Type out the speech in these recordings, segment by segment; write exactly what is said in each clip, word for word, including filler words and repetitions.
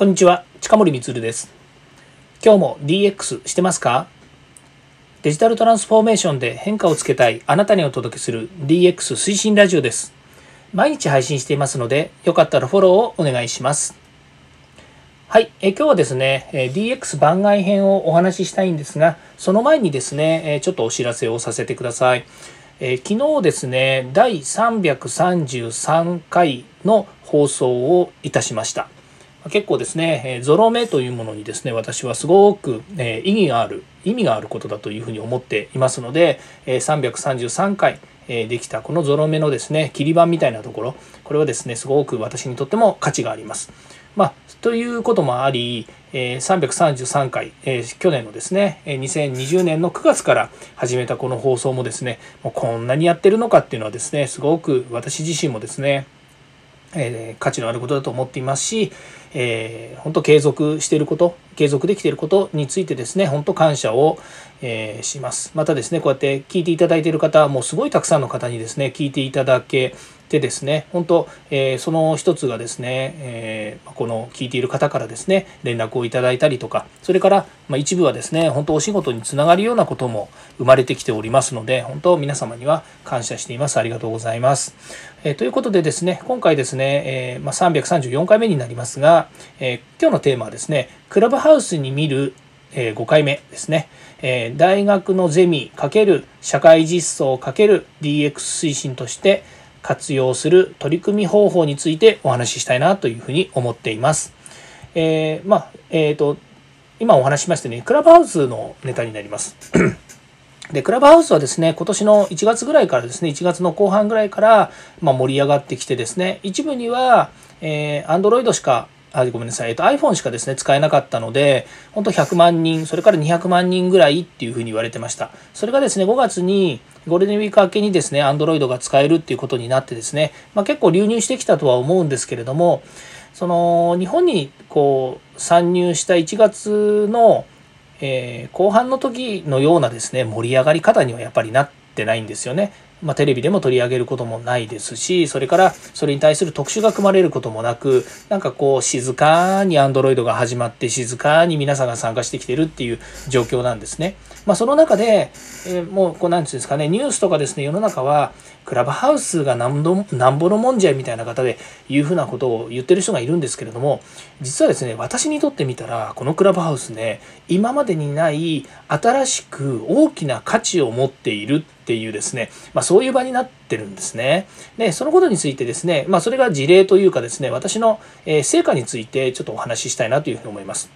こんにちは、近森光です。今日も ディーエックス してますか？デジタルトランスフォーメーションで変化をつけたいあなたにお届けする ディーエックス 推進ラジオです。毎日配信していますので、よかったらフォローをお願いします。はい、え今日はですね ディーエックス 番外編をお話ししたいんですが、その前にですね、ちょっとお知らせをさせてください。え昨日ですね、だいさんびゃくさんじゅうさんかいの放送をいたしました。結構ですね、ゾロ目というものにですね、私はすごく意義がある、意味があることだというふうに思っていますので、さんびゃくさんじゅうさんかいできたこのゾロ目のですね、切り板みたいなところ、これはですね、すごく私にとっても価値があります。まあ、ということもあり、さんびゃくさんじゅうさんかい、去年のですね、にせんにじゅうねんのくがつから始めたこの放送もですね、もうこんなにやってるのかっていうのはですね、すごく私自身もですね、えー、価値のあることだと思っていますし、えー、本当継続していること、継続できていることについてですね、本当感謝を、えー、します。またですね、こうやって聞いていただいている方、もうすごいたくさんの方にですね、聞いていただけてですね、本当、えー、その一つがですね、えー、この聞いている方からですね、連絡をいただいたりとか、それから、まあ、一部はですね、本当お仕事につながるようなことも生まれてきておりますので、本当皆様には感謝しています。ありがとうございます。えー、ということでですね、今回ですね、えーまあ、さんびゃくさんじゅうよんかいめになりますが、えー、今日のテーマはですね、クラブハウスに見る、えー、ごかいめですね、えー、大学のゼミ×社会実装×ディーエックス 推進として活用する取り組み方法についてお話ししたいなというふうに思っています。えー、まあ、えっと、今お話ししましたね、クラブハウスのネタになります。で、クラブハウスはですね、今年のいちがつぐらいからですね、いちがつの後半ぐらいから、まあ、盛り上がってきてですね、一部には、えー、Android しか、あ、ごめんなさい、えっと、iPhone しかですね、使えなかったので、ほんとひゃくまんにん、それからにひゃくまんにんぐらいっていうふうに言われてました。それがですね、ごがつに、ゴールデンウィーク明けにですね、Android が使えるっていうことになってですね、まあ、結構流入してきたとは思うんですけれども、その、日本にこう、参入したいちがつの、えー、後半の時のようなですね、盛り上がり方にはやっぱりなってないんですよね。まあ、テレビでも取り上げることもないですし、それからそれに対する特集が組まれることもなく、なんかこう静かに Android が始まって、静かに皆さんが参加してきてるっていう状況なんですね。まあ、その中で、えー、もうこうなんていうんですかね、ニュースとかですね、世の中はクラブハウスがなんぼのもんじゃいみたいな方でいうふうなことを言ってる人がいるんですけれども、実はですね、私にとってみたらこのクラブハウスね、今までにない新しく大きな価値を持っているっていうですね、まあ、そういう場になってるんですね。で、そのことについてですね、まあ、それが事例というかですね、私の成果についてちょっとお話ししたいなというふうに思います。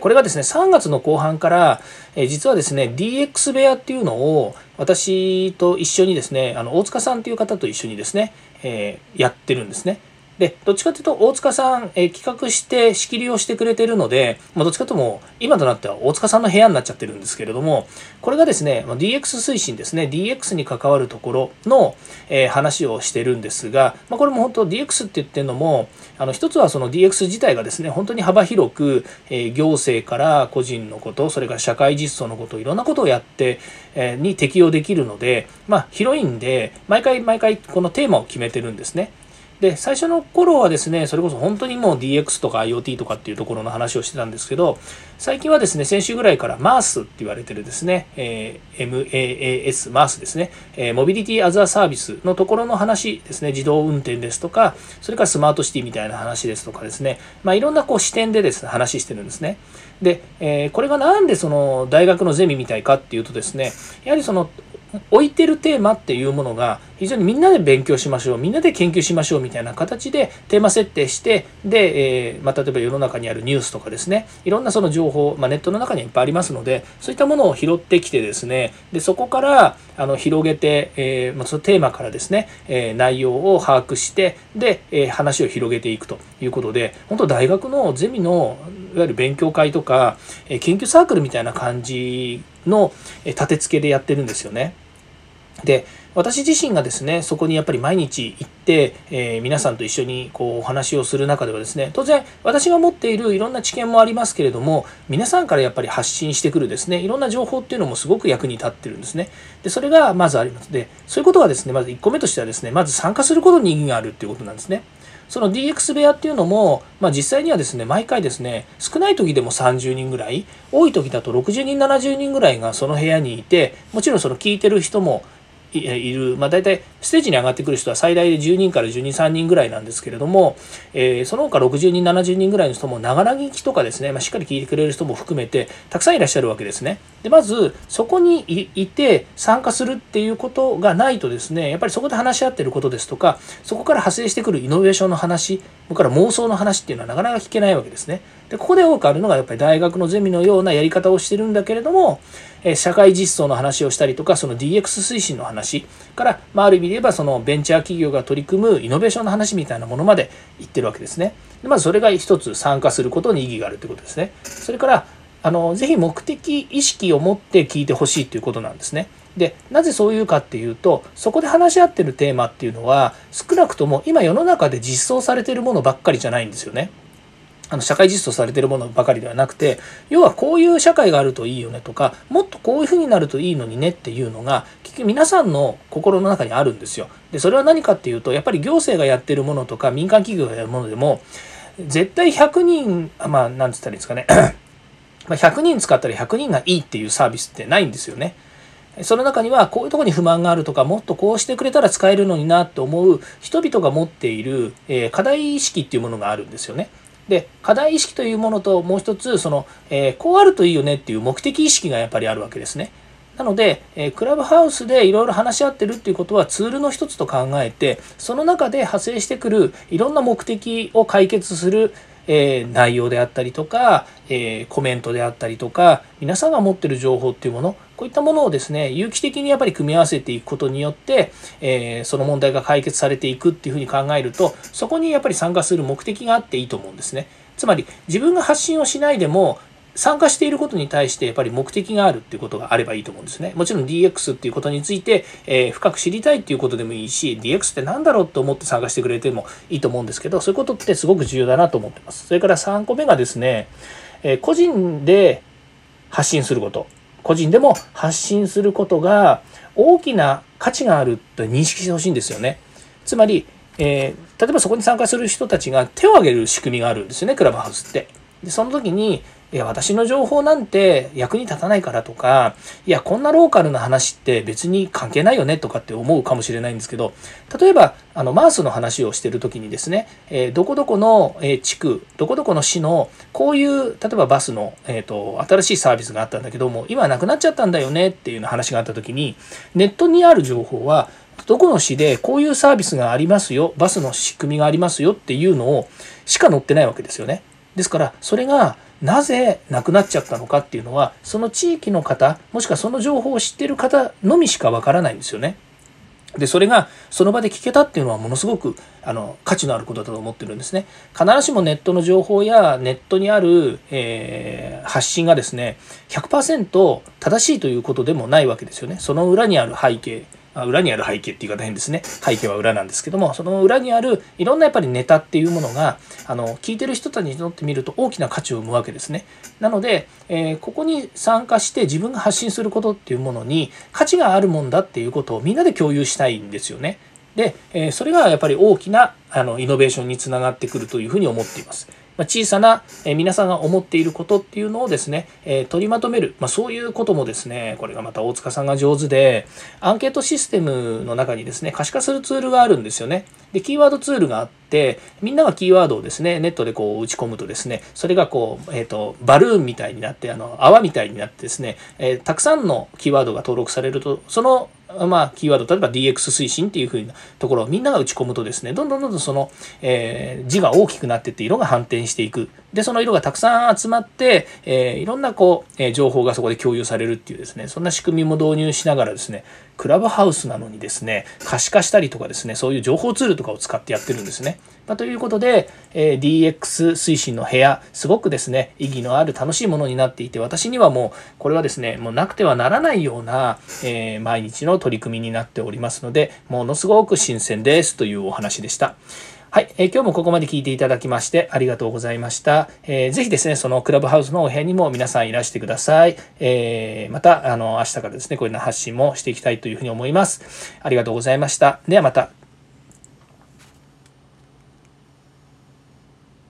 これがですね、さんがつの後半から、実はですね、ディーエックス 部屋っていうのを、私と一緒にですね、あの大塚さんという方と一緒にですね、えー、やってるんですね。で、どっちかというと大塚さん、えー、企画して仕切りをしてくれてるので、まあ、どっちかとも今となっては大塚さんの部屋になっちゃってるんですけれども、これがですね、まあ、ディーエックス 推進ですね、ディーエックス に関わるところの、えー、話をしてるんですが、まあ、これも本当 ディーエックス って言ってるのも、あの一つはその ディーエックス 自体がですね、本当に幅広く、えー、行政から個人のこと、それから社会実装のこと、いろんなことをやって、えー、に適用できるので、まあ、広いんで、毎回毎回このテーマを決めてるんですね。で、最初の頃はですね、それこそ本当にもう ディーエックス とか IoT とかっていうところの話をしてたんですけど、最近はですね、先週ぐらいから マース って言われてるですね、えー、マース、マース ですね、えー、モビリティアザーサービスのところの話ですね、自動運転ですとか、それからスマートシティみたいな話ですとかですね、まあ、いろんなこう視点でですね、話してるんですね。で、えー、これがなんでその大学のゼミみたいかっていうとですね、やはりその、置いてるテーマっていうものが非常にみんなで勉強しましょう、みんなで研究しましょうみたいな形でテーマ設定して、で、えー、まあ、例えば世の中にあるニュースとかですね、いろんなその情報、まあ、ネットの中にはいっぱいありますので、そういったものを拾ってきてですね、で、そこからあの広げて、えーまあ、そのテーマからですね、えー、内容を把握して、で、えー、話を広げていくということで、本当大学のゼミのいわゆる勉強会とか、えー、研究サークルみたいな感じの立て付けでやってるんですよね。で、私自身がですね、そこにやっぱり毎日行って、えー、皆さんと一緒にこうお話をする中ではですね、当然私が持っているいろんな知見もありますけれども、皆さんからやっぱり発信してくるですね、いろんな情報っていうのもすごく役に立ってるんですね。で、それがまずあります。で、そういうことがですね、まずいっこめとしてはですね、まず参加することに意義があるっていうことなんですね。その ディーエックス 部屋っていうのも、まあ、実際にはですね、毎回ですね、少ない時でもさんじゅうにんぐらい、多い時だとろくじゅうにん、ななじゅうにんぐらいがその部屋にいて、もちろんその聞いてる人もいる、まあ、大体ステージに上がってくる人は最大でじゅうにんからじゅうに、さんにんぐらいなんですけれども、えー、その他ろくじゅうにん、ななじゅうにんぐらいの人もながら聞きとかですね、まあ、しっかり聞いてくれる人も含めてたくさんいらっしゃるわけですね。で、まずそこにいて参加するっていうことがないとですね、やっぱりそこで話し合ってることですとか、そこから派生してくるイノベーションの話、それから妄想の話っていうのはなかなか聞けないわけですね。で、ここで多くあるのがやっぱり大学のゼミのようなやり方をしてるんだけれども、えー、社会実装の話をしたりとか、その ディーエックス 推進の話から、まあ、ある意味で言えばそのベンチャー企業が取り組むイノベーションの話みたいなものまで言ってるわけですね。で、まずそれが一つ参加することに意義があるということですね。それからあのぜひ目的意識を持って聞いてほしいということなんですね。で、なぜそういうかっていうと、そこで話し合ってるテーマっていうのは少なくとも今世の中で実装されているものばっかりじゃないんですよね。あの社会実装されているものばかりではなくて、要はこういう社会があるといいよねとか、もっとこういうふうになるといいのにねっていうのが皆さんの心の中にあるんですよ。で、それは何かっていうと、やっぱり行政がやってるものとか民間企業がやるものでも絶対ひゃくにん、まあ何て言ったらいいですかねひゃくにん使ったらひゃくにんがいいっていうサービスってないんですよね。その中にはこういうところに不満があるとか、もっとこうしてくれたら使えるのになと思う人々が持っている課題意識っていうものがあるんですよね。で、課題意識というものと、もう一つその、えー、こうあるといいよねっていう目的意識がやっぱりあるわけですね。なので、えー、クラブハウスでいろいろ話し合ってるっていうことはツールの一つと考えて、その中で派生してくるいろんな目的を解決する、えー、内容であったりとか、えー、コメントであったりとか、皆さんが持ってる情報っていうもの、こういったものをですね、有機的にやっぱり組み合わせていくことによって、えー、その問題が解決されていくっていうふうに考えると、そこにやっぱり参加する目的があっていいと思うんですね。つまり自分が発信をしないでも、参加していることに対してやっぱり目的があるっていうことがあればいいと思うんですね。もちろん ディーエックス っていうことについて、えー、深く知りたいっていうことでもいいし、 ディーエックス って何だろうと思って参加してくれてもいいと思うんですけど、そういうことってすごく重要だなと思ってます。それからさんこめがですね、えー、個人で発信すること。個人でも発信することが大きな価値があると認識してほしいんですよね。つまり、えー、例えばそこに参加する人たちが手を挙げる仕組みがあるんですよね、クラブハウスって。で、その時に、いや、私の情報なんて役に立たないからとか、いや、こんなローカルな話って別に関係ないよねとかって思うかもしれないんですけど、例えば、あの、マースの話をしてる時にですね、えー、どこどこの地区、どこどこの市の、こういう、例えばバスの、えっと、新しいサービスがあったんだけども、今なくなっちゃったんだよねっていう話があった時に、ネットにある情報は、どこの市でこういうサービスがありますよ、バスの仕組みがありますよっていうのを、しか載ってないわけですよね。ですから、それが、なぜなくなっちゃったのかっていうのは、その地域の方、もしくはその情報を知っている方のみしかわからないんですよね。で、それがその場で聞けたっていうのはものすごくあの価値のあることだと思ってるんですね。必ずしもネットの情報やネットにある、えー、発信がですね、ひゃくパーセント 正しいということでもないわけですよね。その裏にある背景。裏にある背景って言い方変ですね。背景は裏なんですけども、その裏にあるいろんなやっぱりネタっていうものが、あの、聞いてる人たちにとってみると大きな価値を生むわけですね。なので、えー、ここに参加して自分が発信することっていうものに価値があるもんだっていうことをみんなで共有したいんですよね。で、えー、それがやっぱり大きなあのイノベーションにつながってくるというふうに思っています。まあ、小さな、えー、皆さんが思っていることっていうのをですね、えー、取りまとめる、まあ、そういうこともですね、これがまた大塚さんが上手で、アンケートシステムの中にですね、可視化するツールがあるんですよね。で、キーワードツールがあって、みんながキーワードをですね、ネットでこう打ち込むとですね、それがこう、えっと、バルーンみたいになって、あの、泡みたいになってですね、えー、たくさんのキーワードが登録されると、その、まあ、キーワード、例えば ディーエックス 推進っていうふうなところをみんなが打ち込むとですね、どんどんどんどんその、えー、字が大きくなってって色が反転していく。で、その色がたくさん集まって、えー、いろんなこう、えー、情報がそこで共有されるっていうですね、そんな仕組みも導入しながらですね、クラブハウスなのにですね、可視化したりとかですね、そういう情報ツールとかを使ってやってるんですね。まあ、ということで、えー、ディーエックス 推進の部屋、すごくですね、意義のある楽しいものになっていて、私にはもう、これはですね、もうなくてはならないような、えー、毎日の取り組みになっておりますので、ものすごく新鮮ですというお話でした。はい、えー、今日もここまで聞いていただきましてありがとうございました。えー、ぜひですね、そのクラブハウスのお部屋にも皆さんいらしてください。えー、また、あの、明日からですね、こういうような発信もしていきたいというふうに思います。ありがとうございました。ではまた。